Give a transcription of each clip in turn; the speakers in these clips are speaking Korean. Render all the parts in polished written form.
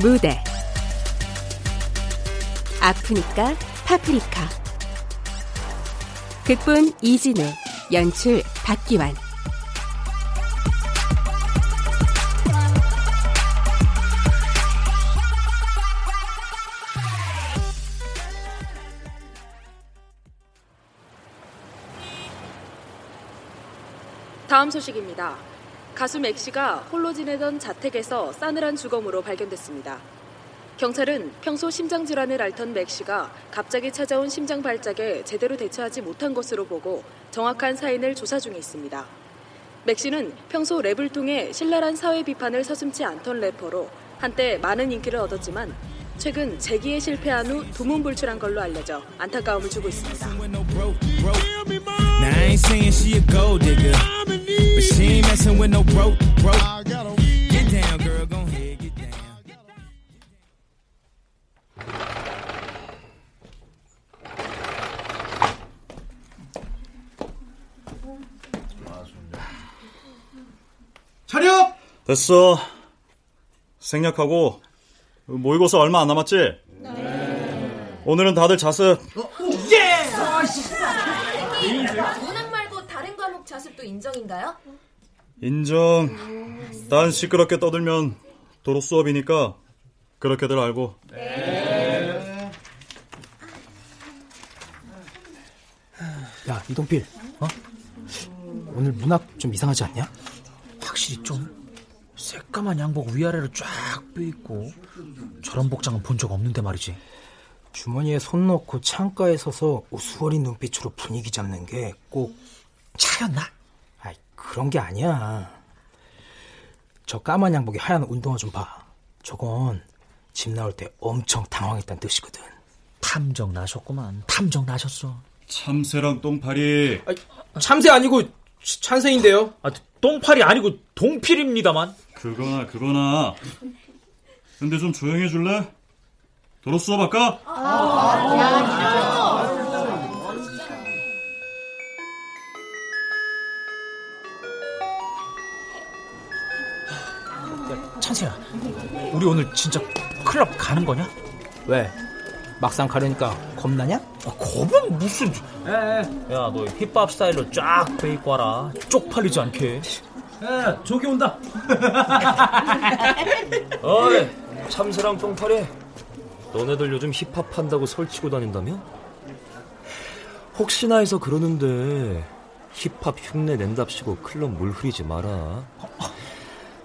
무대. 아프니까 파프리카. 극본 이진우, 연출 박기환. 다음 소식입니다. 가수 맥씨가 홀로 지내던 자택에서 싸늘한 주검으로 발견됐습니다. 경찰은 평소 심장질환을 앓던 맥씨가 갑자기 찾아온 심장 발작에 제대로 대처하지 못한 것으로 보고 정확한 사인을 조사 중에 있습니다. 맥씨는 평소 랩을 통해 신랄한 사회 비판을 서슴지 않던 래퍼로 한때 많은 인기를 얻었지만 최근 재기에 실패한 후 두문불출한 걸로 알려져 안타까움을 주고 있습니다. 차렷! 됐어. 생략하고 모의고사 얼마 안 남았지? 네. 오늘은 다들 자습. 예! 문학 말고 다른 과목 자습도 인정인가요? 인정. 난 시끄럽게 떠들면 도로 수업이니까 그렇게들 알고. 네. 야, 이동필. 오늘 문학 좀 이상하지 않냐? 확실히 좀 새까만 양복 위아래로 쫙 빼입고 저런 복장은 본 적 없는데 말이지. 주머니에 손 넣고 창가에 서서 우스워린 눈빛으로 분위기 잡는 게 꼭 차였나? 아이, 그런 게 아니야. 저 까만 양복에 하얀 운동화 좀 봐. 저건 집 나올 때 엄청 당황했다는 뜻이거든. 탐정 나셨구만. 탐정 나셨어. 참새랑 똥파리. 아이, 참새 아니고 찬새인데요. 아, 똥팔이 아니고 동필입니다만. 그거나 근데 좀 조용해 줄래? 도로 수업 할까? 야, 찬수야, 우리 오늘 진짜 클럽 가는 거냐? 왜? 막상 가려니까 겁나냐? 아, 겁은 무슨. 야, 너 힙합 스타일로 쫙 빼입고 와라. 쪽팔리지 않게. 야, 저기 온다. 어이, 참새랑 똥파리, 너네들 요즘 힙합 한다고 설치고 다닌다며? 혹시나 해서 그러는데 힙합 흉내 낸답시고 클럽 물 흐리지 마라.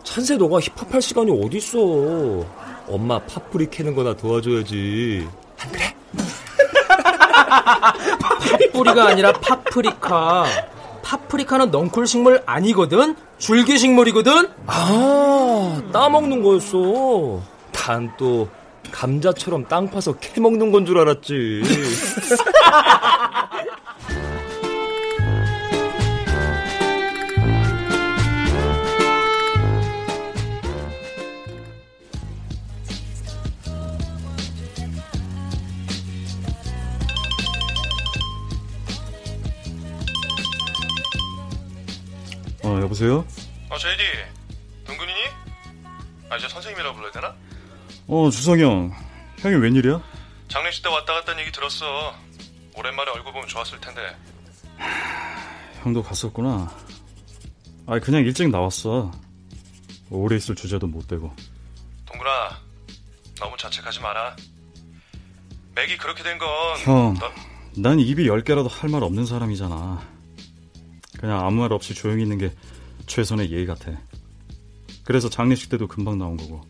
찬새, 너가 힙합 할 시간이 어딨어. 엄마 파프리 캐는 거나 도와줘야지. 안 그래? 파프리가 아니라 파프리카. 파프리카는 넝쿨 식물 아니거든. 줄기 식물이거든. 아, 따먹는 거였어. 단 또 감자처럼 땅 파서 캐먹는 건 줄 알았지. 여보세요? JD, 동근이니? 이제 선생님이라고 불러야 되나? 주성이 형. 형이 웬일이야? 장례식 때 왔다 갔다는 얘기 들었어. 오랜만에 얼굴 보면 좋았을 텐데. 형도 갔었구나. 그냥 일찍 나왔어. 오래 있을 주제도 못 되고. 동근아, 너무 자책하지 마라. 맥이 그렇게 된 건... 형, 난 입이 10개라도 할 말 없는 사람이잖아. 그냥 아무 말 없이 조용히 있는 게 최선의 예의 같아. 그래서 장례식 때도 금방 나온 거고.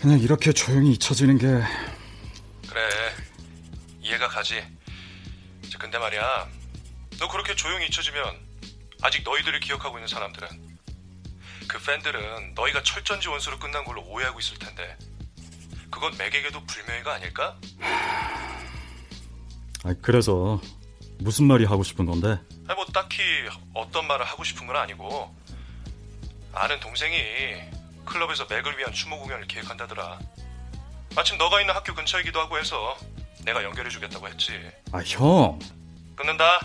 그냥 이렇게 조용히 잊혀지는 게... 그래, 이해가 가지. 근데 말이야, 너 그렇게 조용히 잊혀지면 아직 너희들을 기억하고 있는 사람들은, 그 팬들은 너희가 철전지 원수로 끝난 걸로 오해하고 있을 텐데, 그건 맥에게도 불명예가 아닐까? 그래서 무슨 말이 하고 싶은 건데? 뭐 딱히 어떤 말을 하고 싶은 건 아니고, 아는 동생이 클럽에서 맥을 위한 추모 공연을 기획한다더라. 마침 너가 있는 학교 근처이기도 하고 해서 내가 연결해주겠다고 했지. 형, 끊는다.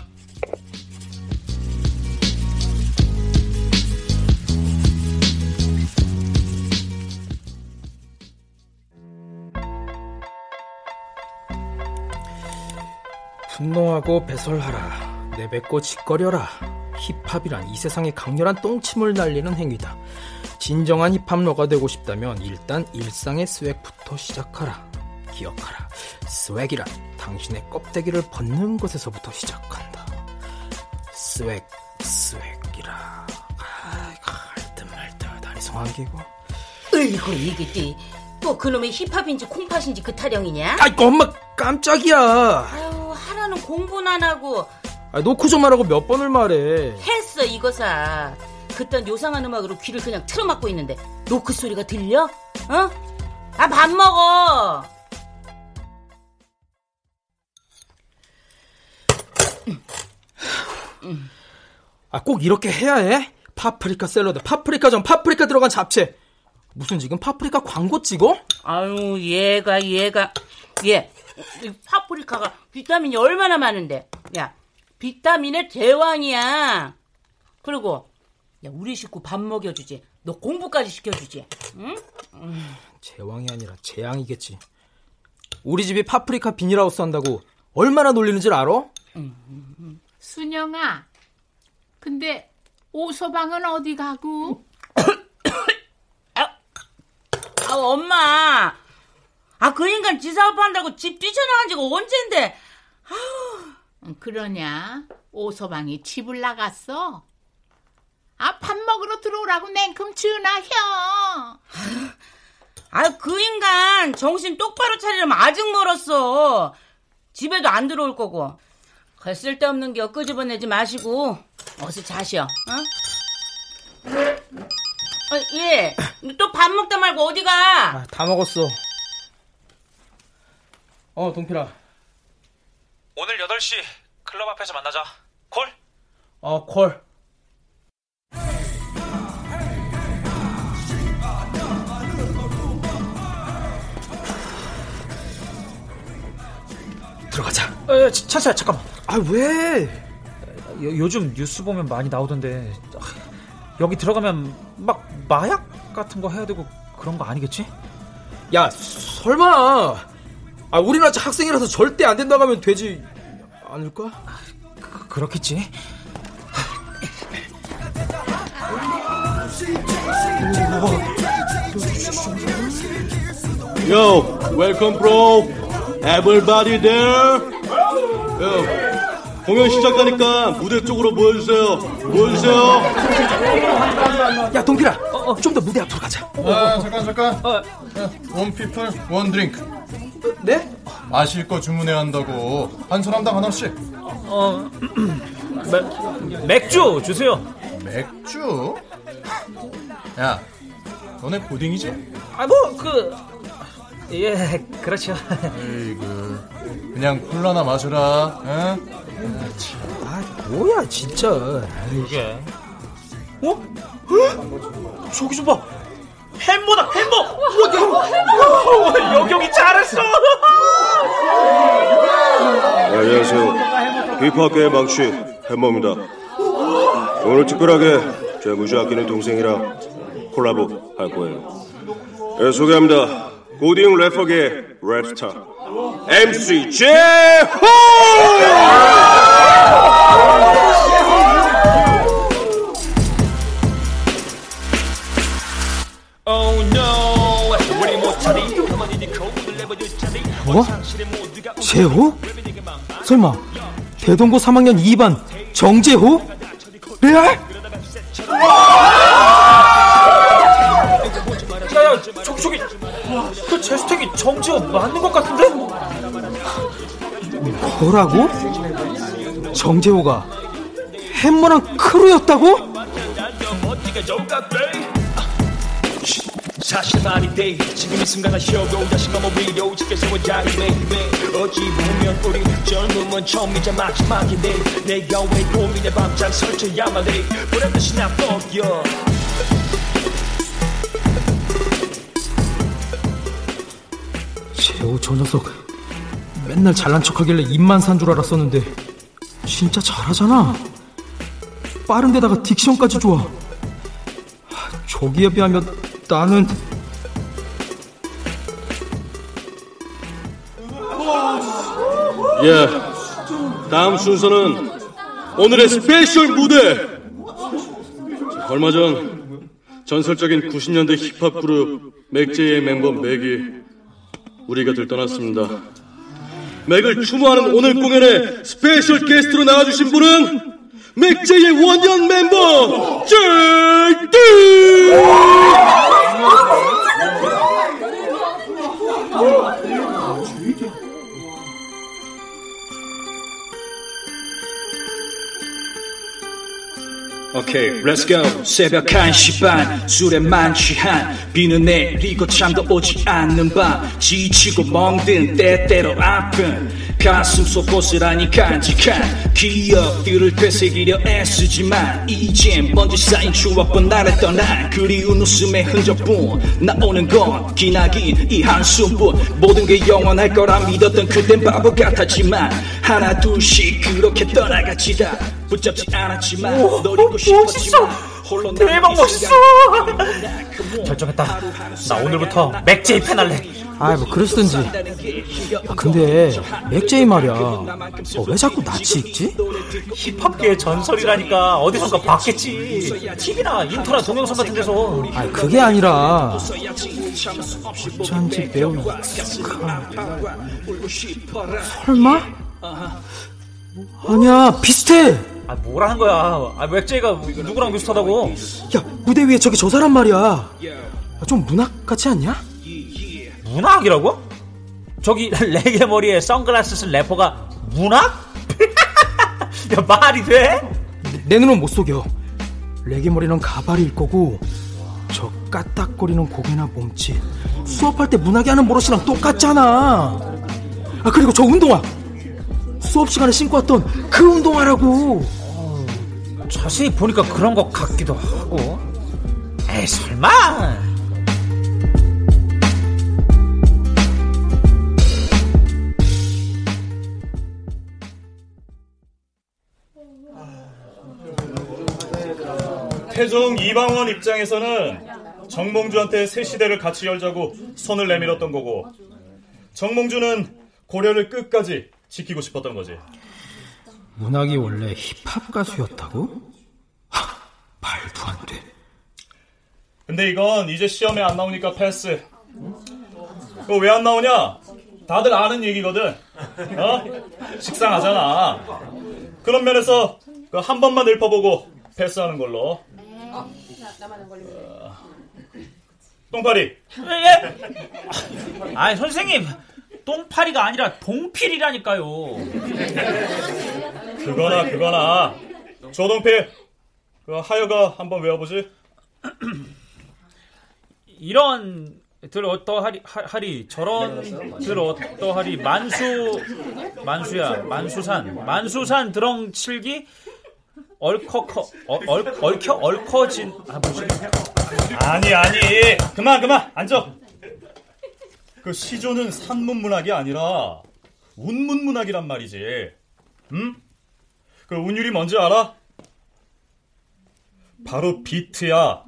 분노하고 배설하라, 내뱉고 짓거려라. 힙합이란 이 세상에 강렬한 똥침을 날리는 행위다. 진정한 힙합러가 되고 싶다면 일단 일상의 스웩부터 시작하라. 기억하라, 스웩이란 당신의 껍데기를 벗는 것에서부터 시작한다. 스웩, 스웩이라. 알듯말듯 다리 성안기고. 으이구, 이게 띠 또 그놈의 힙합인지 콩팥인지 그 타령이냐? 아이고 엄마 깜짝이야. 아유, 하라는 공부나 하고. 아, 놓고 좀 말하고 몇 번을 말해. 했어 이거사. 그딴 요상한 음악으로 귀를 그냥 틀어막고 있는데 노크 소리가 들려? 어? 아, 밥 먹어. 아, 꼭 이렇게 해야 해? 파프리카 샐러드, 파프리카전, 파프리카 들어간 잡채. 무슨 지금 파프리카 광고 찍어? 아유, 얘가 이 파프리카가 비타민이 얼마나 많은데. 야, 비타민의 대왕이야. 그리고 야, 우리 식구 밥 먹여주지, 너 공부까지 시켜주지. 응? 제왕이 아니라 재앙이겠지. 우리 집이 파프리카 비닐하우스 한다고 얼마나 놀리는 줄 알아? 순영아, 근데 오서방은 어디 가고? 아, 엄마, 아, 그 인간 지사업한다고 집 뛰쳐나간 지가 언젠데. 아우. 그러냐, 오서방이 집을 나갔어? 아, 밥 먹으러 들어오라고 냉큼 주나 혀. 아, 그 인간 정신 똑바로 차리려면 아직 멀었어. 집에도 안 들어올 거고. 그 쓸데없는 겨 끄집어내지 마시고 어서 자셔. 어? 어, 예, 또 밥 먹다 말고 어디 가? 아, 다 먹었어. 어, 동필아, 오늘 8시 클럽 앞에서 만나자. 콜? 어, 콜. 들어가자. 에, 차차야, 잠깐만. 아, 왜? 요즘 뉴스 보면 많이 나오던데, 여기 들어가면 막 마약 같은 거 해야 되고 그런 거 아니겠지? 야, 설마. 아, 우리나라 학생이라서 절대 안 된다고 하면 되지 않을까? 아, 그렇겠지. Yo, welcome bro. Everybody there. 공연 시작하니까 무대 쪽으로 모여주세요. 야, 동필아, 좀 더 무대 앞으로 가자. 아, 잠깐. 원 피플, 원 드링크. 네? 마실 거 주문해야 한다고. 한 사람당 하나씩. 맥주 주세요. 맥주? 야, 너네 고딩이지? 아, 뭐 예, 그렇죠. 아이고, 그냥 콜라나 마셔라. 응? 아, 뭐야 진짜. 이게. 어? 헉? 저기 좀 봐. 햄버다, 햄버. 와, 여경이 잘했어. 안녕하세요, 힙합계의 망치 햄버입니다. 오늘 특별하게 제 무지 아끼는 동생이랑 콜라보 할 거예요. 예, 소개합니다. 고딩 래퍼계 랩스타 MC 제호! 뭐? 제호? 설마 대동고 3학년 2반 정제호? 레알? 야야, 저기 그 제 스택이 정지어 맞는 것 같은데? 뭐라고? 정재호가 햄머랑 크루였다고? 제호 저 녀석 맨날 잘난 척하길래 입만 산 줄 알았었는데 진짜 잘하잖아. 빠른 데다가 딕션까지 좋아. 조기에 비하면 나는. 예, 다음 순서는 오늘의 스페셜 무대! 얼마 전 전설적인 90년대 힙합 그룹 맥제이의 멤버 맥이 우리 곁을 떠났습니다. 맥을 추모하는 오늘 공연에 스페셜 게스트로 나와주신 분은 맥제이의 원년 멤버 JD! 오케이, let's go. 새벽 1시 반 술에 만취한 비는 내리고 잠도 오지 않는 밤 지치고 멍든 때때로 아픈 가슴 속 고스란히 간직한 기억들을 되새기려 애쓰지만 이젠 먼지 쌓인 추억뿐 나를 떠난 그리운 웃음의 흔적뿐 나오는 건 기나긴 이 한숨뿐 모든 게 영원할 거라 믿었던 그땐 바보 같았지만 하나 둘씩 그렇게 떠나갔지 다 붙잡지 않았지만 노리고 싶었지만 멋있어! 대박 멋있어! 결정했다. 나 오늘부터 맥제이 팬 할래. 아이 뭐 그러시든지. 아, 근데 맥제이 말이야, 왜 자꾸 낯이 익지? 힙합계의 전설이라니까 어디선가 봤겠지. TV나 인터나 동영상 같은 데서. 아니 그게 아니라 어쩐지 매우 익숙한. 설마? 아니야 비슷해. 아 뭐라는 거야. 아 맥제이가 누구랑 비슷하다고? 야 무대 위에 저기 저 사람 말이야, 좀 문학 같지 않냐? 문학이라고? 저기 레게 머리에 선글라스 쓴 래퍼가 문학? 야 말이 돼? 내 눈은 못 속여. 레게 머리는 가발일 거고 저 까딱거리는 고개나 몸짓 수업할 때 문학이 하는 버릇이랑 똑같잖아. 아 그리고 저 운동화 수업 시간에 신고 왔던 그 운동화라고. 자세히 보니까 그런 것 같기도 하고. 에이 설마. 태종 이방원 입장에서는 정몽주한테 새 시대를 같이 열자고 손을 내밀었던 거고, 정몽주는 고려를 끝까지 지키고 싶었던 거지. 문학이 원래 힙합 가수였다고? 하, 말도 안 돼. 근데 이건 이제 시험에 안 나오니까 패스. 그거 왜 안 나오냐? 다들 아는 얘기거든. 식상하잖아. 그런 면에서 그 한 번만 읊어보고 패스하는 걸로. 똥파리. 아니 선생님, 똥파리가 아니라 동필이라니까요. 그거나 조동필. 그 하여가 한번 외워보지. 이런 들 어떠하리 하리 저런 들 어떠하리 만수산 드렁칠기 얼커진. 아 뭐지? 아니 그만 앉아. 그 시조는 산문문학이 아니라 운문문학이란 말이지. 응? 그 운율이 뭔지 알아? 바로 비트야.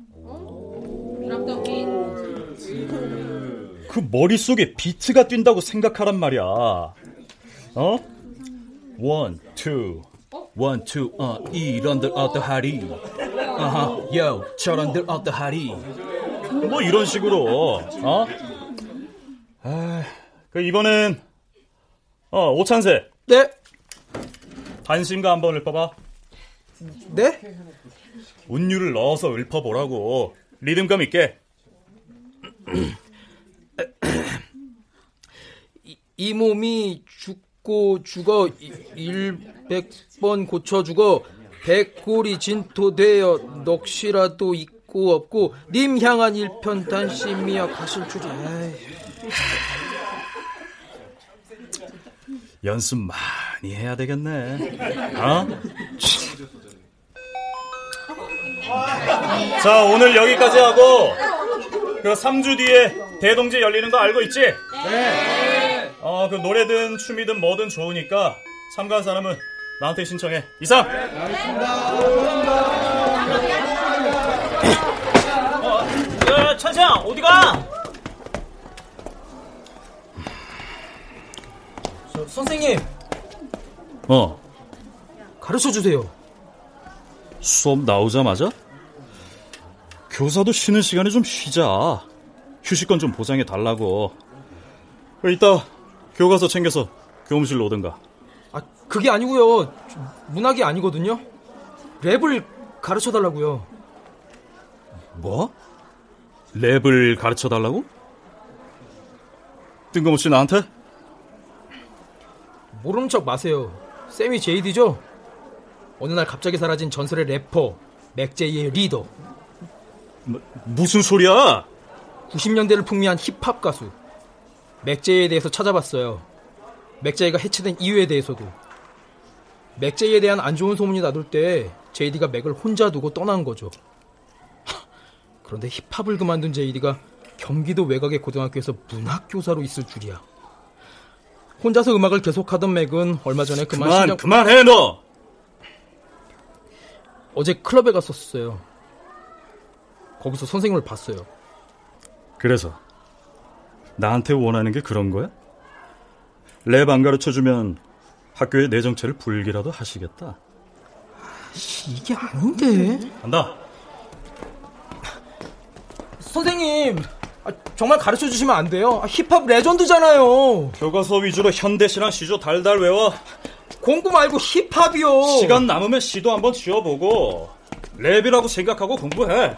그 머릿속에 비트가 뛴다고 생각하란 말이야. 어? 원, 투. 원, 투, 이런들 어떠하리. 아하, 요, 저런들 어떠하리. 뭐 이런 식으로. 어? 아, 그 이번엔 오찬세. 네. 관심가 한번 읊어봐. 네? 운율을 넣어서 읊어보라고. 리듬감 있게. 이 몸이 죽고 죽어 100번 고쳐 죽어 백골이 진토되어 넋이라도 있고 없고 님 향한 일편단 심미야 가실 줄이. 연습 많이 해야 되겠네. 어? 자 오늘 여기까지 하고 그 3주 뒤에 대동제 열리는 거 알고 있지? 네. 그 노래든 춤이든 뭐든 좋으니까 참가한 사람은 나한테 신청해. 이상. 네. 야, 찬세야 어디가? 선생님. 가르쳐주세요. 수업 나오자마자? 교사도 쉬는 시간에 좀 쉬자. 휴식권 좀 보장해달라고. 이따 교과서 챙겨서 교무실로 오든가. 아, 그게 아니고요. 문학이 아니거든요. 랩을 가르쳐달라고요. 뭐? 랩을 가르쳐달라고? 뜬금없이 나한테? 모르는 척 마세요. 쌤이 JD죠? 어느 날 갑자기 사라진 전설의 래퍼 맥제이의 리더. 무슨 소리야? 90년대를 풍미한 힙합 가수 맥제이에 대해서 찾아봤어요. 맥제이가 해체된 이유에 대해서도. 맥제이에 대한 안 좋은 소문이 나돌 때 JD가 맥을 혼자 두고 떠난 거죠. 그런데 힙합을 그만둔 JD가 경기도 외곽의 고등학교에서 문학교사로 있을 줄이야. 혼자서 음악을 계속하던 맥은 얼마 전에 그만해 너! 어제 클럽에 갔었어요. 거기서 선생님을 봤어요. 그래서 나한테 원하는 게 그런 거야? 랩 안 가르쳐주면 학교의 내 정체를 불기라도 하시겠다. 이게 아닌데. 간다. 선생님, 정말 가르쳐주시면 안 돼요? 힙합 레전드잖아요. 교과서 위주로 현대시랑 시조 달달 외워. 공부 말고 힙합이요. 시간 남으면 시도 한번 지어보고 랩이라고 생각하고 공부해.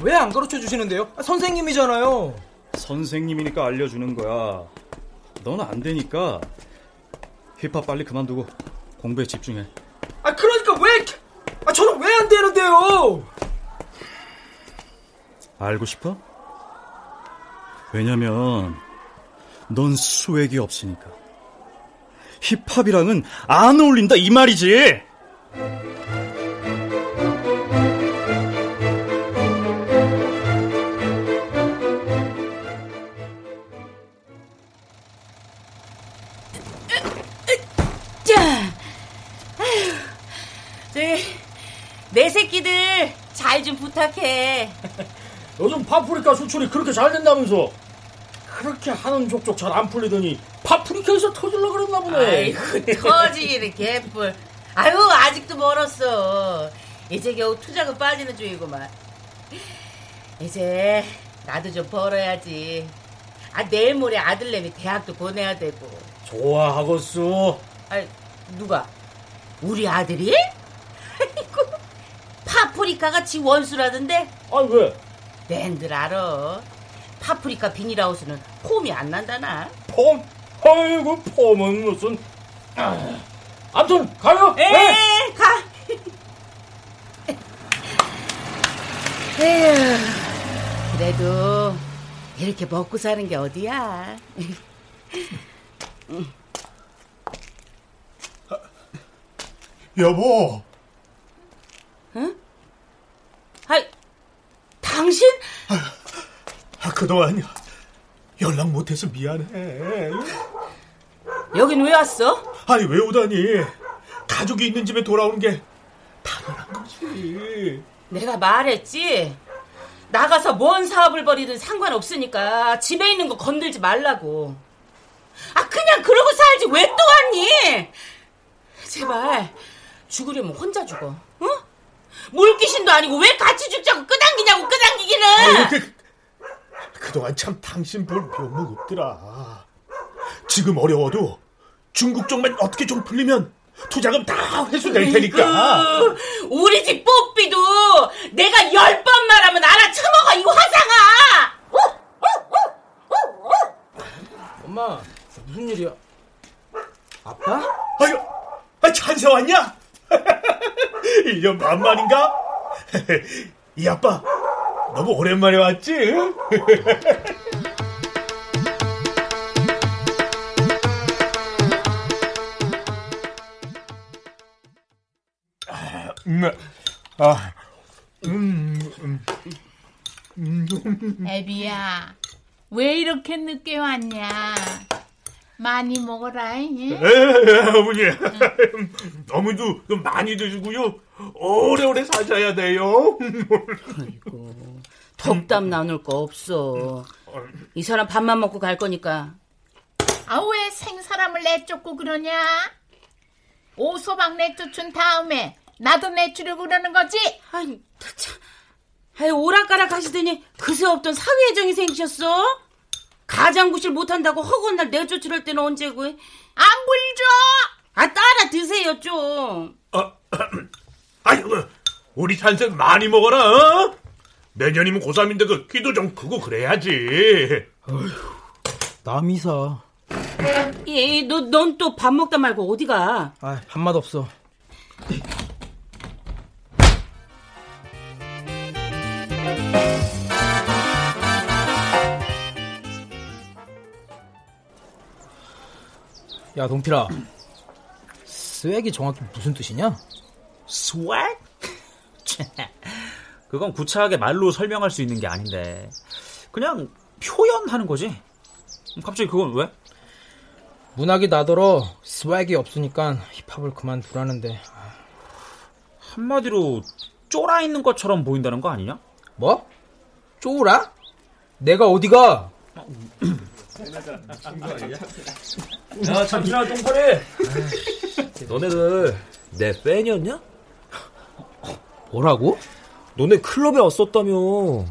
왜 안 가르쳐주시는데요? 선생님이잖아요. 선생님이니까 알려주는 거야. 넌 안 되니까 힙합 빨리 그만두고 공부에 집중해. 그러니까 왜... 저는 왜 안 되는데요? 알고 싶어? 왜냐면 넌 수액이 없으니까. 힙합이랑은 안 어울린다 이 말이지. 내 새끼들 잘 좀 부탁해. 요즘 파프리카 수출이 그렇게 잘 된다면서. 그렇게 하는 족족 잘 안 풀리더니 파프리카에서 터질라 그랬나 보네. 아이고 터지기는 개뿔. 아유 아직도 멀었어. 이제 겨우 투자금 빠지는 중이구만. 이제 나도 좀 벌어야지. 내일 모레 아들내미 대학도 보내야 되고. 좋아하겠소. 누가? 우리 아들이? 아이고 파프리카가 지 원수라던데. 왜? 낸들 알아. 파프리카 비닐하우스는 폼이 안 난다나. 폼? 아이고 폼은 무슨. 아무튼 가요. 에이 가. 에휴 그래도 이렇게 먹고 사는 게 어디야. 여보. 응? 당신? 그동안 연락 못해서 미안해. 여긴 왜 왔어? 왜 오다니. 가족이 있는 집에 돌아오는 게 당연한 거지. 내가 말했지. 나가서 뭔 사업을 벌이든 상관없으니까 집에 있는 거 건들지 말라고. 그냥 그러고 살지 왜 또 왔니? 제발 죽으려면 혼자 죽어. 응? 물귀신도 아니고 왜 같이 죽자고 끄당기냐고. 끄당기기는. 그동안 참 당신 볼 면목 없더라. 지금 어려워도 중국 쪽만 어떻게 좀 풀리면 투자금 다 회수될 테니까. 우리 집 뽀삐도 내가 10번 말하면 알아쳐먹어 이 화상아. 엄마 무슨 일이야? 아빠? 찬세 왔냐? 1년 반 만인가? 이 아빠 너무 오랜만에 왔지? 애비야 왜 이렇게 늦게 왔냐? 많이 먹어라. 어머니. 너무도 많이 드시고요. 오래오래 사셔야 돼요. 아이고, 덕담 나눌 거 없어. 이 사람 밥만 먹고 갈 거니까. 왜 생사람을 내쫓고 그러냐? 오서방 맥주 준 다음에 나도 내주려고 그러는 거지? 아니, 참. 아이, 오락가락 하시더니 그새 없던 사회정이 생기셨어? 가장구실 못한다고 허구한 날 내쫓으럴 때는 언제고? 안 불죠? 아, 따라 드세요, 좀. 아이고, 우리 탄생 많이 먹어라, 어? 내년이면 고3인데 그 끼도 좀 크고 그래야지. 어휴, 남이사. 예, 넌 또 밥 먹다 말고 어디 가? 아, 밥맛 없어. 야, 동필아. 스웩이 정확히 무슨 뜻이냐? 스웩? 그건 구차하게 말로 설명할 수 있는 게 아닌데 그냥 표현하는 거지. 갑자기 그건 왜? 문학이 나더러 스웩이 없으니까 힙합을 그만두라는데. 한마디로 쫄아 있는 것처럼 보인다는 거 아니냐? 뭐? 쫄아? 내가 어디가? 야, 잠시만, 똥파리. 너네들 내 팬이었냐? 뭐라고? 너네 클럽에 왔었다며.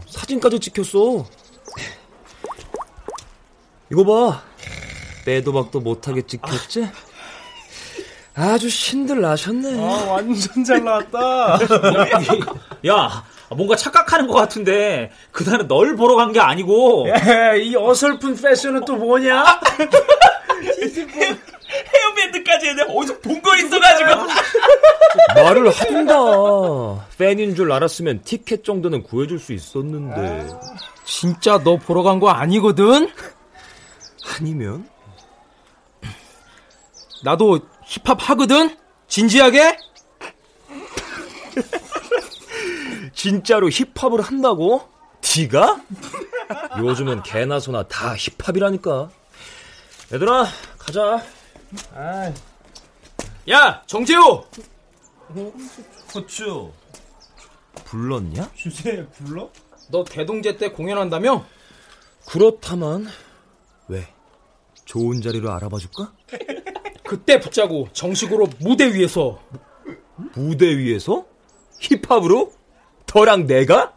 사진까지 찍혔어. 이거 봐. 빼도박도 못하게 찍혔지? 아주 신들 나셨네. 아, 완전 잘 나왔다. 야, 뭔가 착각하는 것 같은데 그날은 널 보러 간 게 아니고. 에이, 이 어설픈 패션은 또 뭐냐? 헤어밴드까지 했네. 어디서 본 거 있어가지고. 말을 하던가. 팬인 줄 알았으면 티켓 정도는 구해줄 수 있었는데. 진짜 너 보러 간 거 아니거든? 아니면? 나도 힙합 하거든? 진지하게? 진짜로 힙합을 한다고? 네가? 요즘은 개나 소나 다 힙합이라니까. 얘들아, 가자. 아이. 야, 정재호! 고추. 불렀냐? 주제 불러? 너 대동제 때 공연한다며? 그렇다만. 왜? 좋은 자리로 알아봐줄까? 그때 붙자고. 정식으로 무대 위에서. 무대 위에서? 힙합으로? 너랑 내가?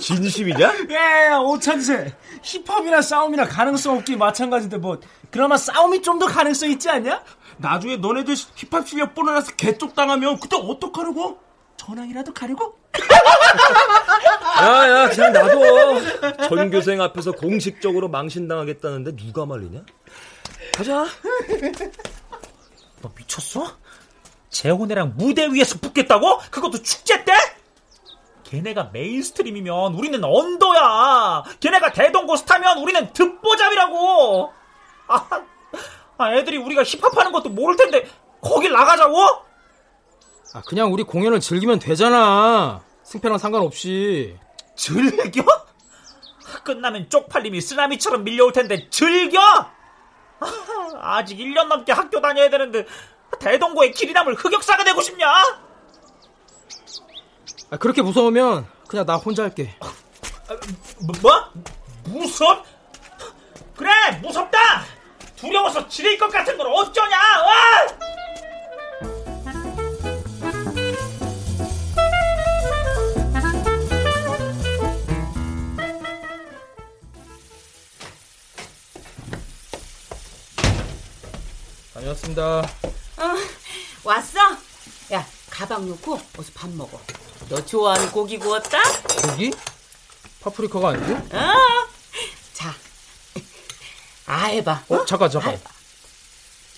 진심이냐? 예, 오찬세. 힙합이나 싸움이나 가능성 없기 마찬가지인데 뭐 그나마 싸움이 좀 더 가능성 있지 않냐? 나중에 너네들 힙합 실력 뽀나나서 개쪽 당하면 그때 어떡하려고? 전항이라도 가려고? 야야, 그냥 놔둬. 전교생 앞에서 공식적으로 망신당하겠다는데 누가 말리냐? 가자. 너 미쳤어? 재혼애랑 무대 위에서 붙겠다고? 그것도 축제 때? 걔네가 메인스트림이면 우리는 언더야. 걔네가 대동고 스타면 우리는 듣보잡이라고. 아, 애들이 우리가 힙합하는 것도 모를 텐데 거길 나가자고? 아, 그냥 우리 공연을 즐기면 되잖아. 승패랑 상관없이. 즐겨? 끝나면 쪽팔림이 쓰나미처럼 밀려올 텐데 즐겨? 아직 1년 넘게 학교 다녀야 되는데 대동고의 길이 남을 흑역사가 되고 싶냐? 아, 그렇게 무서우면 그냥 나 혼자 할게. 뭐? 무섭? 그래, 무섭다. 두려워서 지릴 것 같은 걸 어쩌냐? 와! 다녀왔습니다. 왔어? 야, 가방 놓고 어서 밥 먹어. 너 좋아하는 고기 구웠다? 고기? 파프리카가 아니고? 자, 아 해봐. 어? 잠깐. 아,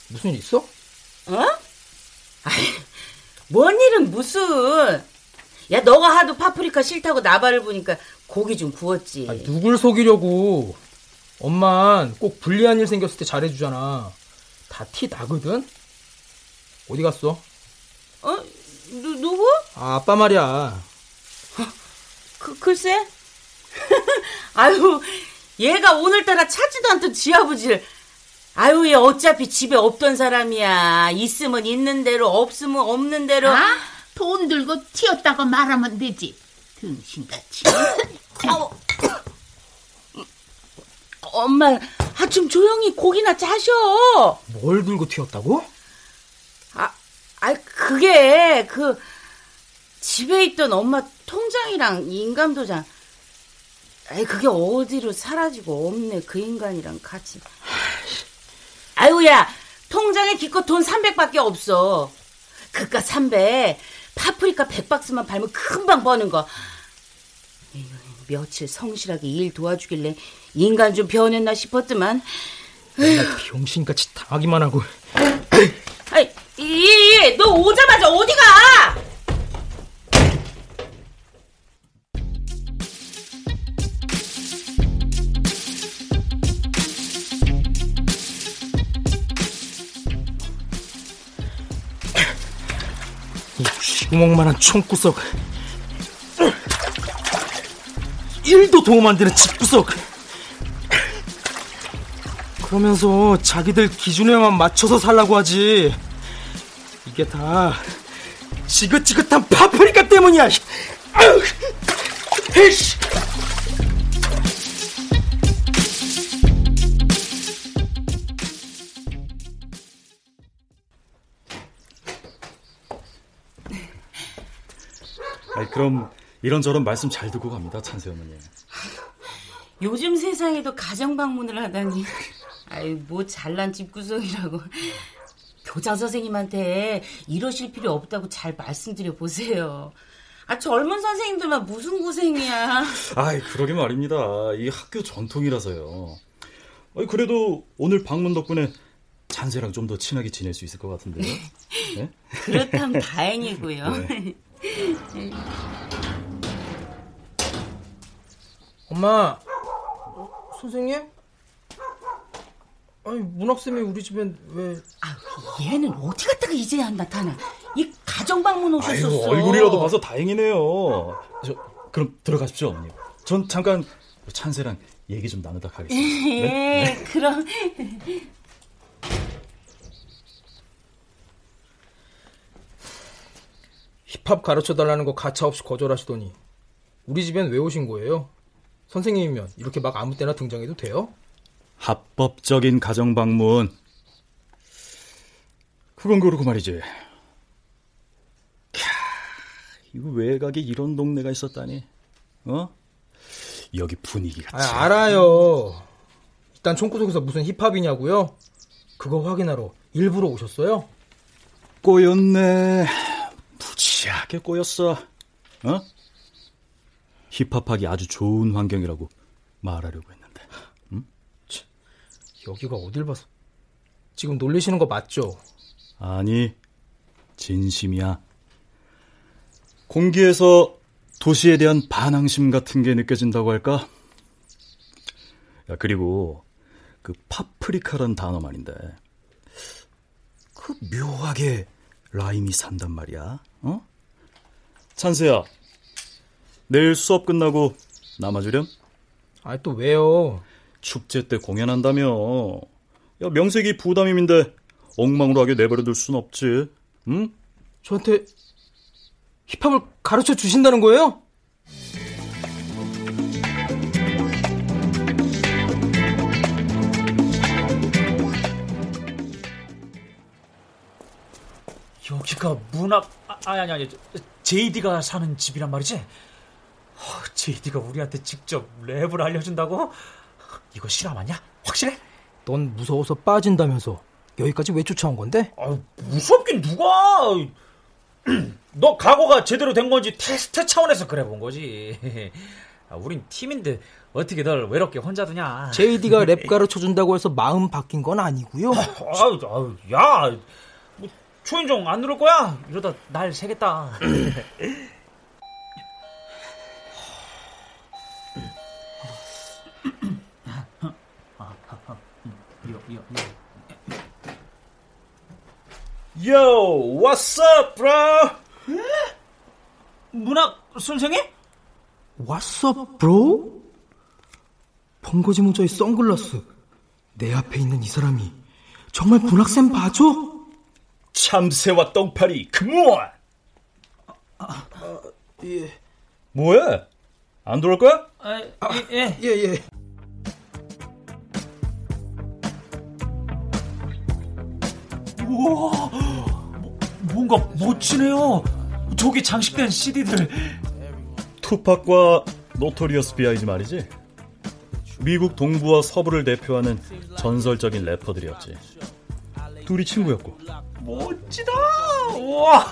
무슨 일 있어? 어? 아이, 뭔 일은 무슨. 야, 너가 하도 파프리카 싫다고 나발을 보니까 고기 좀 구웠지. 아니, 누굴 속이려고. 엄만 꼭 불리한 일 생겼을 때 잘해주잖아. 다 티 나거든? 어디 갔어? 어? 누구? 아, 아빠 말이야. 글쎄? 아유, 얘가 오늘따라 찾지도 않던 지 아버지를. 아유, 얘 어차피 집에 없던 사람이야. 있으면 있는 대로, 없으면 없는 대로. 아? 돈 들고 튀었다고 말하면 되지. 등신같이. 엄마, 좀 조용히 고기나 짜셔. 뭘 들고 튀었다고? 아니 그게 그 집에 있던 엄마 통장이랑 인감도장, 아니 그게 어디로 사라지고 없네. 그 인간이랑 같이. 아이고야, 통장에 기껏 돈 300밖에 없어. 그깟 300 파프리카 100박스만 팔면 금방 버는 거. 며칠 성실하게 일 도와주길래 인간 좀 변했나 싶었더만 맨날 병신같이 당하기만 하고. 아이, 이, 너 오자마자 어디가? 이 쥐구멍만한 총구석, 일도 도움 안 되는 집구석. 그러면서 자기들 기준에만 맞춰서 살라고 하지. 이게 다 지긋지긋한 파프리카 때문이야. 아유, 에이씨. 아니, 그럼 이런저런 말씀 잘 듣고 갑니다, 찬세 어머니. 요즘 세상에도 가정 방문을 하다니. 아유, 뭐 잘난 집구석이라고. 교장 선생님한테 이러실 필요 없다고 잘 말씀드려 보세요. 아, 젊은 선생님들만 무슨 고생이야. 아이, 그러게 말입니다. 이 학교 전통이라서요. 아이, 그래도 오늘 방문 덕분에 찬세랑 좀 더 친하게 지낼 수 있을 것 같은데요. 네? 그렇다면 다행이고요. 네. 엄마. 선생님? 아니, 문학쌤이 우리 집엔 왜... 아, 얘는 어디 갔다가 이제야 나타나. 이 가정방문 오셨었어. 아이고, 얼굴이라도 봐서 다행이네요. 저, 그럼 들어가십시오, 어머니. 전 잠깐 찬세랑 얘기 좀 나누다 가겠습니다. 네? 네? 그럼... 힙합 가르쳐달라는 거 가차없이 거절하시더니 우리 집엔 왜 오신 거예요? 선생님이면 이렇게 막 아무 때나 등장해도 돼요? 합법적인 가정방문, 그건 그렇고 말이지. 캬, 이거 외곽에 이런 동네가 있었다니. 어? 여기 분위기가 참... 아, 알아요. 일단 총구석에서 무슨 힙합이냐고요? 그거 확인하러 일부러 오셨어요? 꼬였네. 무지하게 꼬였어. 어? 힙합하기 아주 좋은 환경이라고 말하려고 했는데. 응? 여기가 어딜 봐서. 지금 놀리시는 거 맞죠? 아니, 진심이야. 공기에서 도시에 대한 반항심 같은 게 느껴진다고 할까? 야, 그리고 그 파프리카란 단어 말인데, 그 묘하게 라임이 산단 말이야. 어? 찬세야, 내일 수업 끝나고 남아주렴? 아이, 또 왜요? 축제 때 공연한다며. 야, 명색이 부담임인데 엉망으로 하게 내버려둘 순 없지. 응? 저한테 힙합을 가르쳐 주신다는 거예요? 여기가 문학... 아니, JD가 사는 집이란 말이지? JD가 우리한테 직접 랩을 알려준다고? 이거 실화 맞냐? 확실해? 넌 무서워서 빠진다면서 여기까지 왜 쫓아온 건데? 아, 무섭긴 누가. 너 각오가 제대로 된 건지 테스트 차원에서 그래 본 거지. 아, 우린 팀인데 어떻게 널 외롭게 혼자 두냐. JD가 랩 가르쳐준다고 해서 마음 바뀐 건 아니고요. 야, 뭐 초인종 안 누를 거야? 이러다 날 새겠다. Yo, what's up, bro? 문학 선생님? What's up, bro? 번거지 모자에 선글라스. 내 앞에 있는 이 사람이 정말 문학쌤 봐줘? 참새와 똥파리, 그무원. 예. 뭐해? 안 들어올 거야? 예. 우와, 뭔가 멋지네요. 저기 장식된 CD들. 투팍과 노토리어스 B.I.G. 말이지. 미국 동부와 서부를 대표하는 전설적인 래퍼들이었지. 둘이 친구였고. 멋지다. 우와.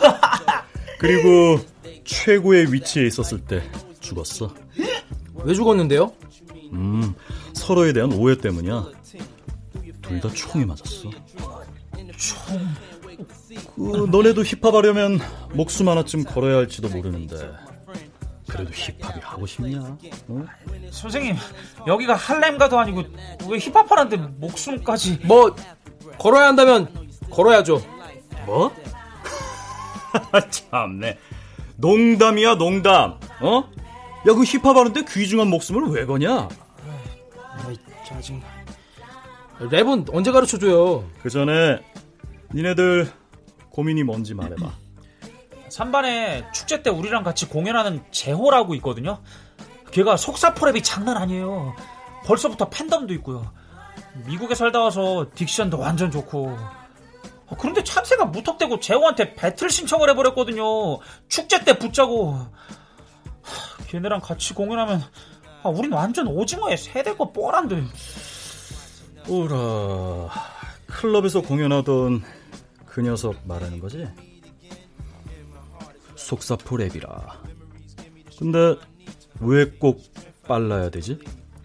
그리고 최고의 위치에 있었을 때 죽었어. 왜 죽었는데요? 서로에 대한 오해 때문이야. 둘 다 총이 맞았어. 총? 너네도 힙합하려면 목숨 하나쯤 걸어야 할지도 모르는데 그래도 힙합이 하고 싶냐? 어? 선생님, 여기가 할렘가도 아니고 왜 힙합하는데 목숨까지? 뭐 걸어야 한다면 걸어야죠. 뭐? 참네. 농담이야 농담. 어? 야, 그 힙합하는데 귀중한 목숨을 왜 거냐? 아이, 짜증나. 랩은 언제 가르쳐줘요? 그 전에 니네들 고민이 뭔지 말해봐. 산반에 축제 때 우리랑 같이 공연하는 제호라고 있거든요. 걔가 속사포랩이 장난 아니에요. 벌써부터 팬덤도 있고요. 미국에 살다 와서 딕션도 완전 좋고. 그런데 참새가 무턱대고 제호한테 배틀 신청을 해버렸거든요. 축제 때 붙자고. 걔네랑 같이 공연하면 우린 완전 오징어에 새대고 뻘한데. 오라, 클럽에서 공연하던 그 녀석 말하는 거지? 속사포랩이라. 근데 왜 꼭 빨라야 되지?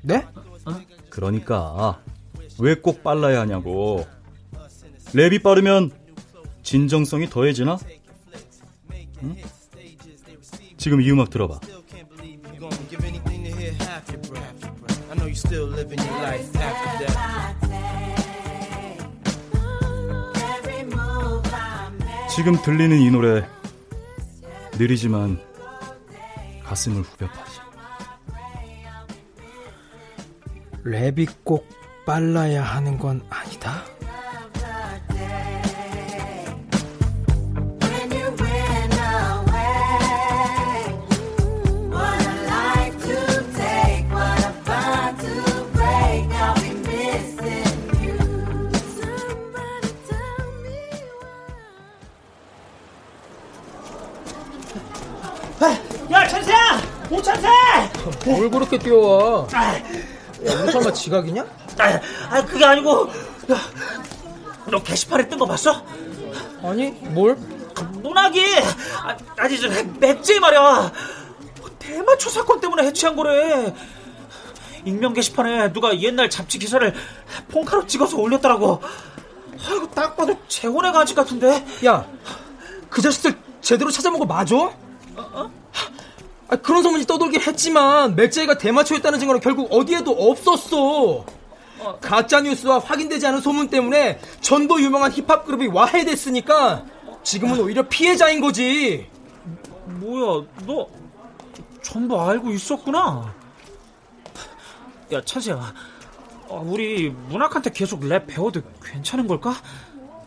네? 어? 그러니까 왜 꼭 빨라야 하냐고. 랩이 빠르면 진정성이 더해지나? 응? 지금 이 음악 들어봐. 지금 들리는 이 노래 느리지만 가슴을 후벼 파지. 랩이 꼭 빨라야 하는 건 아니다. 뭘 그렇게 뛰어와? 야, 설마 지각이냐? 아, 그게 아니고. 야, 너 게시판에 뜬 거 봤어? 아니, 뭘? 문학이 아니 저 맥지 말이야. 대마초 사건 때문에 해체한 거래. 익명 게시판에 누가 옛날 잡지 기사를 폰카로 찍어서 올렸더라고. 아이고, 딱 봐도 재혼해가 아직 같은데. 야, 그 자식들 제대로 찾아먹어 맞아? 어? 아, 그런 소문이 떠돌긴 했지만 맥제이가 대마초였다는 증거는 결국 어디에도 없었어. 가짜뉴스와 확인되지 않은 소문 때문에 전도 유명한 힙합그룹이 와해됐으니까 지금은 오히려 피해자인 거지. 뭐야, 너 전부 알고 있었구나. 야, 찬수야, 우리 문학한테 계속 랩 배워도 괜찮은 걸까?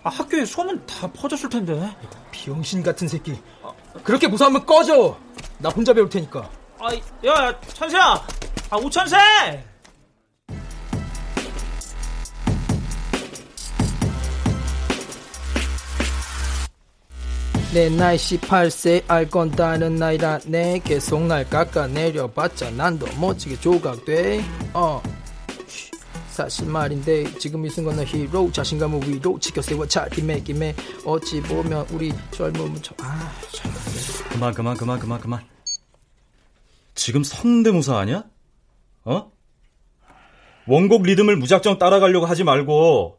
학교에 소문 다 퍼졌을 텐데. 병신 같은 새끼. 그렇게 무서우면 꺼져. 나 혼자 배울 테니까. 야, 찬세야. 오찬세. 내 나이 18세 알 건 다른 나이라네. 계속 날 깎아내려봤자 난도 멋지게 조각돼. 사실 말인데 지금 이 순간은 히로 자신감을 위로 지켜세워 차림에 어찌 보면 우리 젊은 그만 지금 성대모사 아니야? 어? 원곡 리듬을 무작정 따라가려고 하지 말고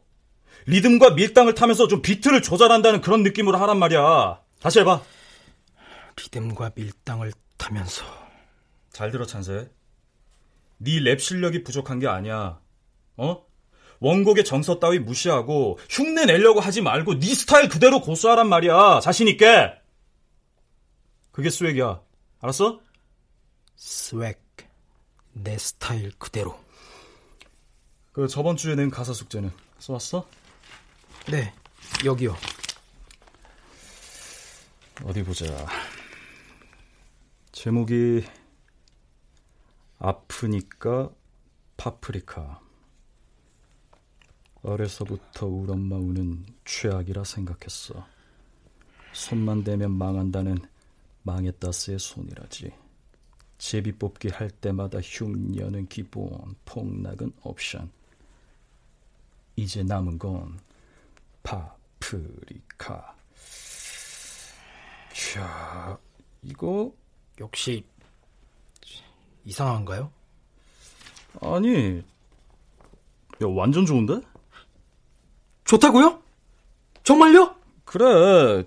리듬과 밀당을 타면서 좀 비트를 조절한다는 그런 느낌으로 하란 말이야. 다시 해봐. 리듬과 밀당을 타면서. 잘 들어, 찬세. 네 랩 실력이 부족한 게 아니야. 원곡의 정서 따위 무시하고 흉내 내려고 하지 말고 네 스타일 그대로 고수하란 말이야. 자신 있게. 그게 스웩이야. 알았어? 스웩. 내 스타일 그대로. 그 저번 주에 낸 가사 숙제는 써왔어? 네, 여기요. 어디 보자. 제목이 아프니까 파프리카. 어려서부터 우리 엄마 우는 최악이라 생각했어. 손만 대면 망한다는 망했다스의 손이라지. 제비 뽑기 할 때마다 흉년은 기본, 폭락은 옵션. 이제 남은 건 파프리카. 자, 이거 역시 이상한가요? 아니, 야, 완전 좋은데? 좋다고요? 정말요? 그래,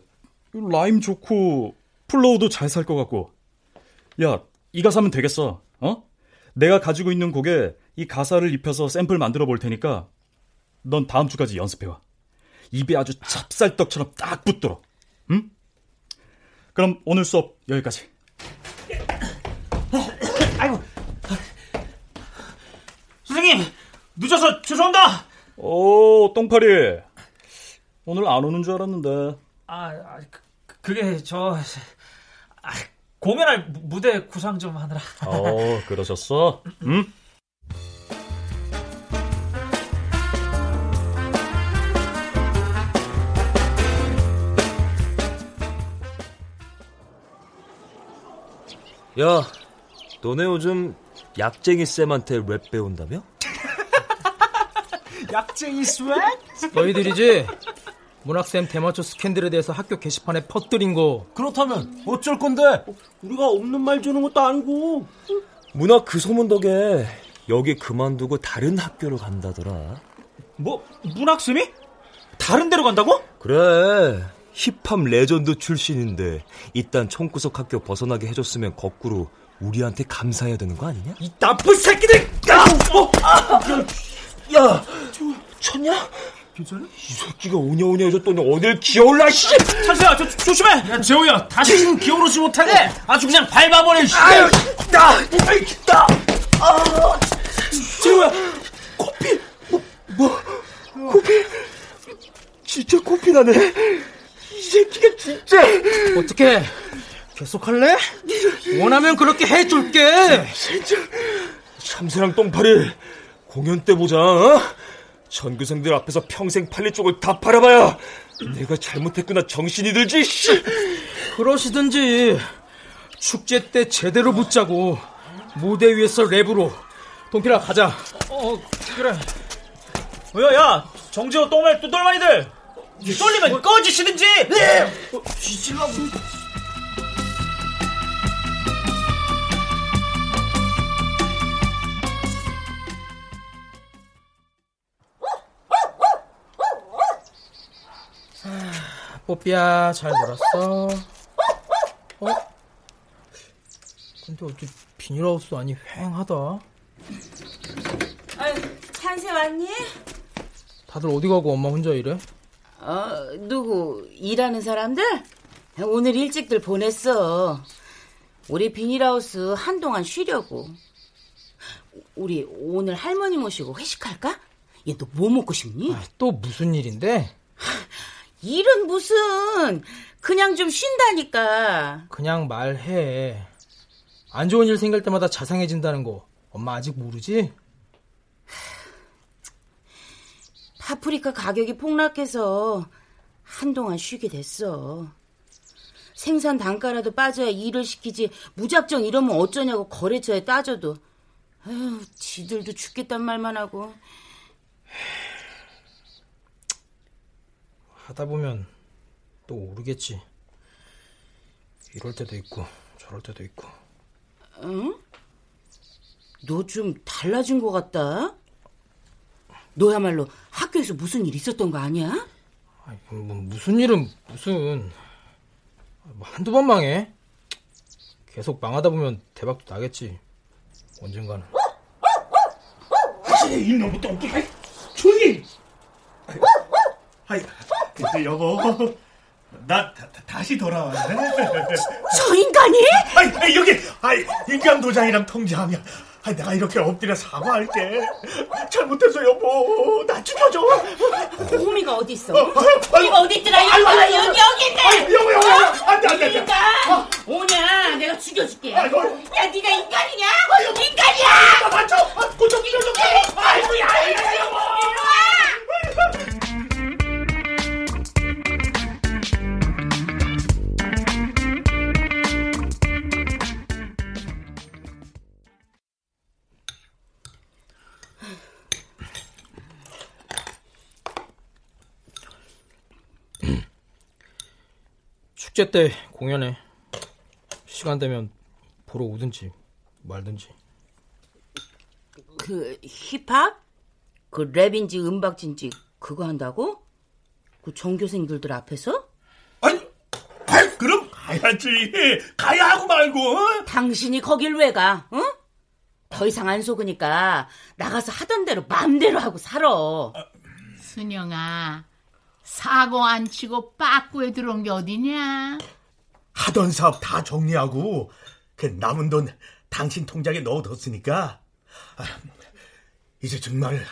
라임 좋고 플로우도 잘 살 것 같고. 야, 이 가사면 되겠어. 어? 내가 가지고 있는 곡에 이 가사를 입혀서 샘플 만들어 볼 테니까 넌 다음 주까지 연습해와. 입에 아주 찹쌀떡처럼 딱 붙도록. 응? 그럼 오늘 수업 여기까지. 아이고, 선생님 늦어서 죄송합니다. 오, 똥파리. 오늘 안 오는 줄 알았는데. 그게 저 공연할 무대 구상 좀 하느라. 어, 그러셨어? 응? 야, 너네 요즘 약쟁이 쌤한테 랩 배운다며? 약쟁이 쌤? 너희들이지? 문학쌤 대마초 스캔들에 대해서 학교 게시판에 퍼뜨린 거. 그렇다면 어쩔 건데? 우리가 없는 말 주는 것도 아니고. 문학 그 소문 덕에 여기 그만두고 다른 학교로 간다더라. 뭐? 문학쌤이? 다른 데로 간다고? 그래, 힙합 레전드 출신인데 이딴 총구석 학교 벗어나게 해줬으면 거꾸로 우리한테 감사해야 되는 거 아니냐? 이 나쁜 새끼들! 야, 쳤냐? 괜찮아? 이 새끼가 오냐오냐 해줬더니 어딜 기어올라, 씨! 찬수야, 조심해! 야, 재호야, 다시는 기어오르지 못하네! 아주 그냥 밟아버려, 씨! 아유, 재호야, 코피! 코피? 진짜 코피 나네? 이 새끼가 진짜! 어떡해? 계속할래? 원하면 그렇게 해줄게! 진짜! 참새랑 똥파리, 공연 때 보자, 어? 전교생들 앞에서 평생 팔리 쪽을 다 팔아봐야 내가 잘못했구나 정신이 들지. 씨. 그러시든지 축제 때 제대로 붙자고. 무대 위에서 랩으로. 동필아, 가자. 그래. 야야, 정재호 똥말 뚜돌마니들 쏠리면 꺼지시든지. 뒤질라고. 뽀삐야, 잘 놀았어? 어? 근데 어째 비닐하우스 안이 휑하다. 아유, 찬새 왔니? 다들 어디 가고 엄마 혼자 일해? 누구 일하는 사람들? 오늘 일찍들 보냈어. 우리 비닐하우스 한동안 쉬려고. 우리 오늘 할머니 모시고 회식할까? 얘 너 뭐 먹고 싶니? 아, 또 무슨 일인데? 일은 무슨, 그냥 좀 쉰다니까. 그냥 말해. 안 좋은 일 생길 때마다 자상해진다는 거 엄마 아직 모르지? 파프리카 가격이 폭락해서 한동안 쉬게 됐어. 생산 단가라도 빠져야 일을 시키지, 무작정 이러면 어쩌냐고 거래처에 따져도. 아휴, 지들도 죽겠단 말만 하고. 하다 보면 또 오르겠지. 이럴 때도 있고 저럴 때도 있고. 응? 너 좀 달라진 것 같다. 너야말로 학교에서 무슨 일 있었던 거 아니야? 아니, 무슨 일은 무슨. 한두 번 망해. 계속 망하다 보면 대박도 나겠지, 언젠가는. 당신의 일 너무 똥기해. 조용히. 아이, 근데 여보, 나 다시 돌아왔네. 저 인간이? 아이, 여기, 아이, 인간 도장이랑 통지함이야. 아이, 내가 이렇게 엎드려 사과할게. 잘못했어, 여보. 나 죽여줘. 호미가 어디 있어? 호미가 어디 있더라? 여기 있네. 아이, 여보. 안돼. 그러니까 오냐, 내가 죽여줄게. 아이고. 야, 네가 인간이냐? 아이고. 인간이야. 나 맞춰. 고정 고정. 아이고야, 여보. 축제 때 공연에 시간 되면 보러 오든지 말든지. 그 힙합? 그 랩인지 음박진지 그거 한다고? 그 전교생들들 앞에서? 아니 그럼 가야지. 가야 하고 말고. 어? 당신이 거길 왜 가? 응? 어? 더 이상 안 속으니까 나가서 하던 대로 마음대로 하고 살아. 순영아, 사고 안 치고 빠꾸에 들어온 게 어디냐? 하던 사업 다 정리하고 그 남은 돈 당신 통장에 넣어뒀으니까 이제 정말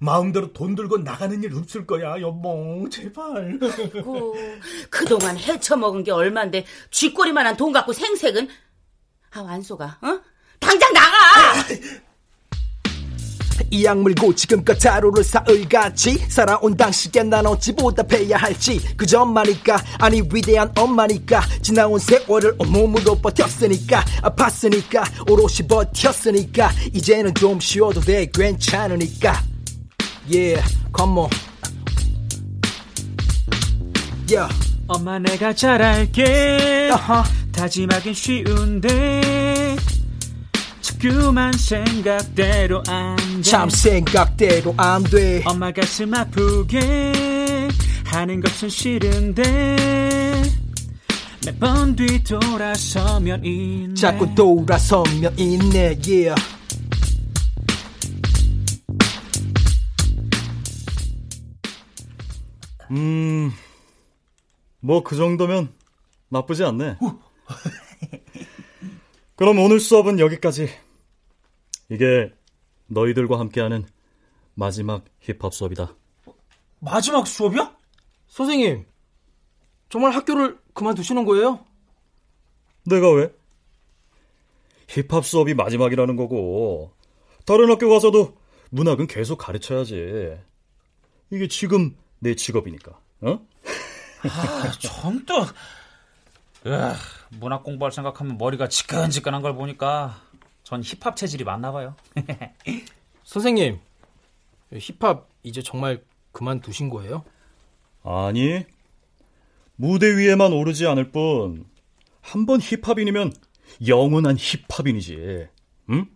마음대로 돈 들고 나가는 일 없을 거야, 여봉. 제발. 아이고, 그동안 헤쳐먹은 게 얼만데 쥐꼬리만한 돈 갖고 생색은. 아, 완소가, 어? 당장 나가! 이 약물고 지금껏 하루를 사흘같이 살아온 당시에 난 어찌보다 패야 할지. 그저 엄마니까, 아니 위대한 엄마니까. 지나온 세월을 온몸으로 버텼으니까. 아팠으니까, 오롯이 버텼으니까. 이제는 좀 쉬어도 돼, 괜찮으니까. Yeah, come on. Yeah. 엄마 내가 잘할게. Uh-huh. 다짐하긴 쉬운데 자꾸만 생각대로 안 돼. 참 생각대로 안 돼. 엄마 가슴 아프게 하는 것은 싫은데 매번 뒤돌아서면 있네. 자꾸 돌아서면 있네. Yeah. 뭐 그 정도면 나쁘지 않네. 그럼 오늘 수업은 여기까지. 이게 너희들과 함께하는 마지막 힙합 수업이다. 마지막 수업이야? 선생님, 정말 학교를 그만두시는 거예요? 내가 왜? 힙합 수업이 마지막이라는 거고 다른 학교 가서도 문학은 계속 가르쳐야지. 이게 지금 내 직업이니까. 어? 아, 정도. 문학 공부할 생각하면 머리가 지끈지끈한 걸 보니까 전 힙합 체질이 맞나 봐요. 선생님, 힙합 이제 정말 그만두신 거예요? 아니, 무대 위에만 오르지 않을 뿐 한 번 힙합인이면 영원한 힙합인이지. 응?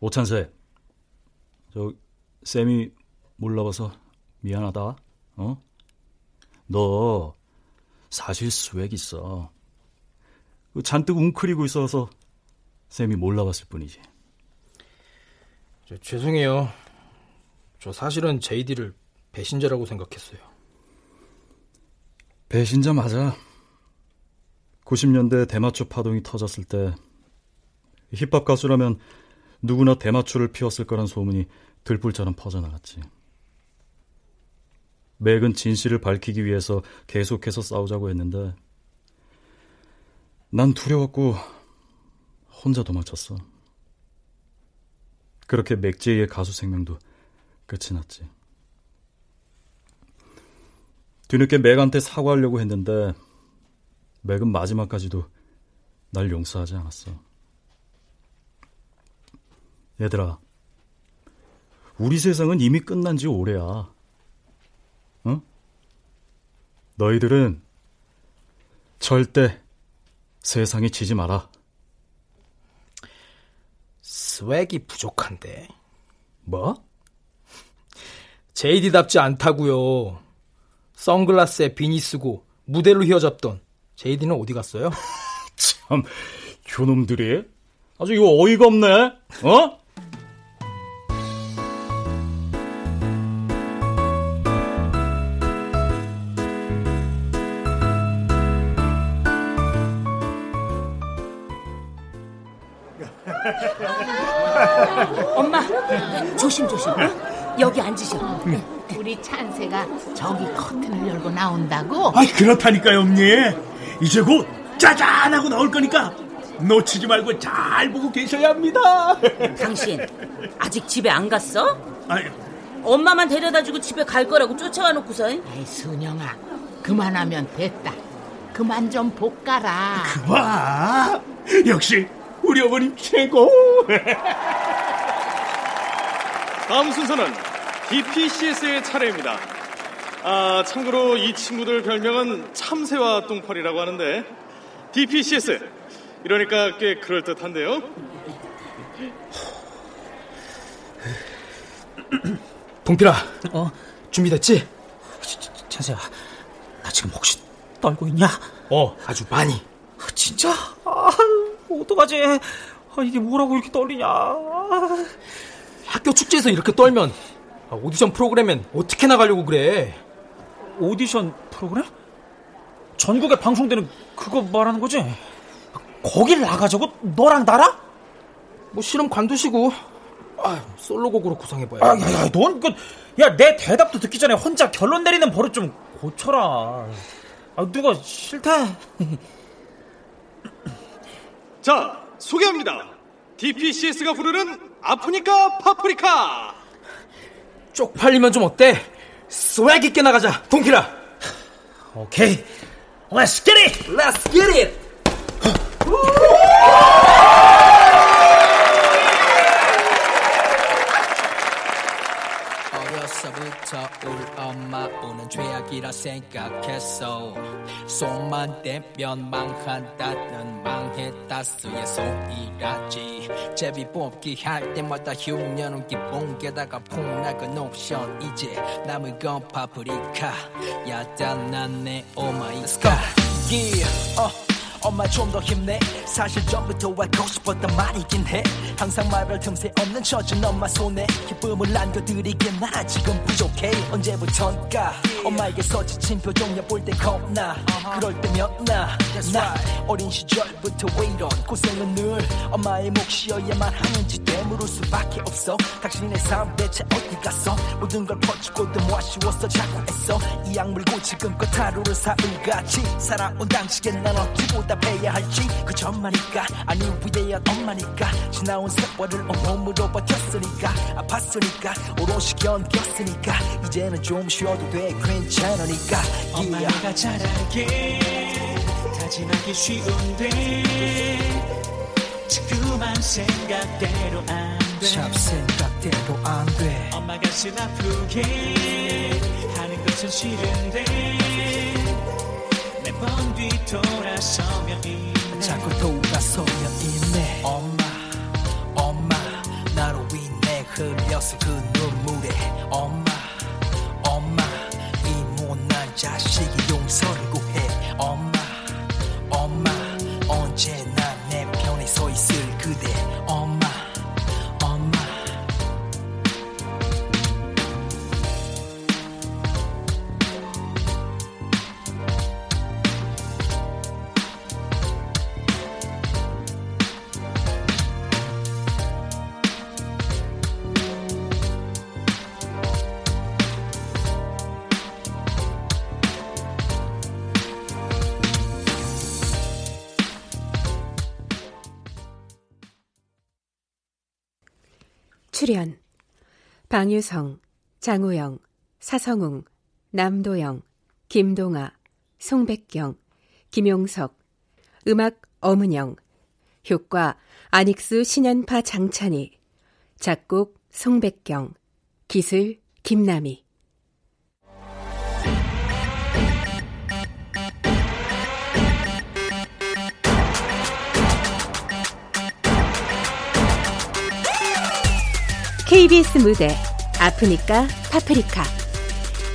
오찬세, 저 쌤이 몰라봐서 미안하다. 어? 너 사실 스웩 있어. 잔뜩 웅크리고 있어서 쌤이 몰라봤을 뿐이지. 죄송해요. 저 사실은 JD를 배신자라고 생각했어요. 배신자 맞아. 90년대 대마초 파동이 터졌을 때 힙합 가수라면 누구나 대마초를 피웠을 거란 소문이 들불처럼 퍼져나갔지. 맥은 진실을 밝히기 위해서 계속해서 싸우자고 했는데 난 두려웠고 혼자 도망쳤어. 그렇게 맥제이의 가수 생명도 끝이 났지. 뒤늦게 맥한테 사과하려고 했는데 맥은 마지막까지도 날 용서하지 않았어. 얘들아, 우리 세상은 이미 끝난 지 오래야. 응? 너희들은 절대 세상에 지지 마라. 스웩이 부족한데. 뭐? JD답지 않다고요. 선글라스에 비니 쓰고 무대로 휘어잡던 JD는 어디 갔어요? 참, 요놈들이 아주 이거 어이가 없네. 어? 조심조심. 어? 여기 앉으셔. 우리 찬세가 저기 커튼을 열고 나온다고? 아, 그렇다니까요, 언니. 이제 곧 짜잔 하고 나올 거니까 놓치지 말고 잘 보고 계셔야 합니다. 당신 아직 집에 안 갔어? 아니, 엄마만 데려다주고 집에 갈 거라고 쫓아와 놓고서. 아이, 순영아, 그만하면 됐다. 그만 좀 볶아라. 그만. 역시 우리 어머님 최고. 다음 순서는 DPCS의 차례입니다. 아, 참고로 이 친구들 별명은 참새와 똥파리라고 하는데 DPCS 이러니까 꽤 그럴듯한데요. 봉필아, 준비됐지? 찬세야, 나 지금 혹시 떨고 있냐? 아주 많이. 진짜? 어떡하지? 이게 뭐라고 이렇게 떨리냐? 학교 축제에서 이렇게 떨면 오디션 프로그램엔 어떻게 나가려고 그래? 오디션 프로그램? 전국에 방송되는 그거 말하는 거지? 거길 나가자고? 너랑 나랑? 뭐 실험 관두시고 솔로곡으로 구상해봐야. 넌 그, 야, 내 대답도 듣기 전에 혼자 결론 내리는 버릇 좀 고쳐라. 누가 싫대. 자, 소개합니다. DPCS가 부르는 아프니까 파프리카. 쪽팔리면 좀 어때? 스웩 있게 나가자, 동키라. 오케이, Let's get it! Let's get it! 어려서부터 우리 엄마 오는 죄악이라 생각했어. 속만 대면 망한다는 망했다 수의 소리라지. 제비 뽑기 할 때마다 흉내는 기본, 게다가 폭락은 옵션. 이제 남은 건 파프리카. 야단난 내 오마이갓. 엄마 좀 더 힘내. 사실 전부터 알고 싶었단 말이긴 해. 항상 말별 틈새 없는 젖은 엄마 손에 기쁨을 안겨드리긴 나 아직은 부족해. 언제부턴가 엄마에게서 지친 표정이야. 볼 때 겁나 그럴 때면 나 어린 시절부터 왜 이런 고생은 늘 엄마의 몫이어야만 하는지 되물을 수밖에 없어. 당신의 삶 대체 어디 갔어? 모든 걸 퍼주고도 뭐 아쉬웠어. 자꾸 했어 이 악물고 지금껏 하루를 사흘같이 살아온 당시엔 난 어찌보다 해야 할지 그 전만이니까. 아니 위대한 엄마니까 지나온 세월을 온몸으로 버텼으니까. 아팠으니까 오롯이 견뎠으니까 이제는 좀 쉬어도 돼. 괜찮으니까. 엄마 내가 잘할게. 다짐하기 쉬운데 지금만 생각대로 안돼. 참 생각대로 안돼. 엄마 가슴 아프게 하는 것은 싫은데 매번 뒤돌아서며 있네. 자꾸 돌아서며 있네. 엄마 나로 인해 흘렸을 그 눈물에 엄마 이 못난 자식이 용서를 구해. 엄마 언제나 내 편에 서 있을 그대. 엄마 출연 방유성, 장우영, 사성웅, 남도영, 김동아, 송백경, 김용석, 음악 엄은영, 효과 아닉스 신연파 장찬희, 작곡 송백경, 기술 김남희. KBS 무대 아프니까 파프리카,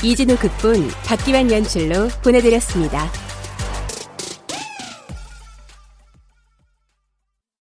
이진우 극본, 박기환 연출로 보내드렸습니다.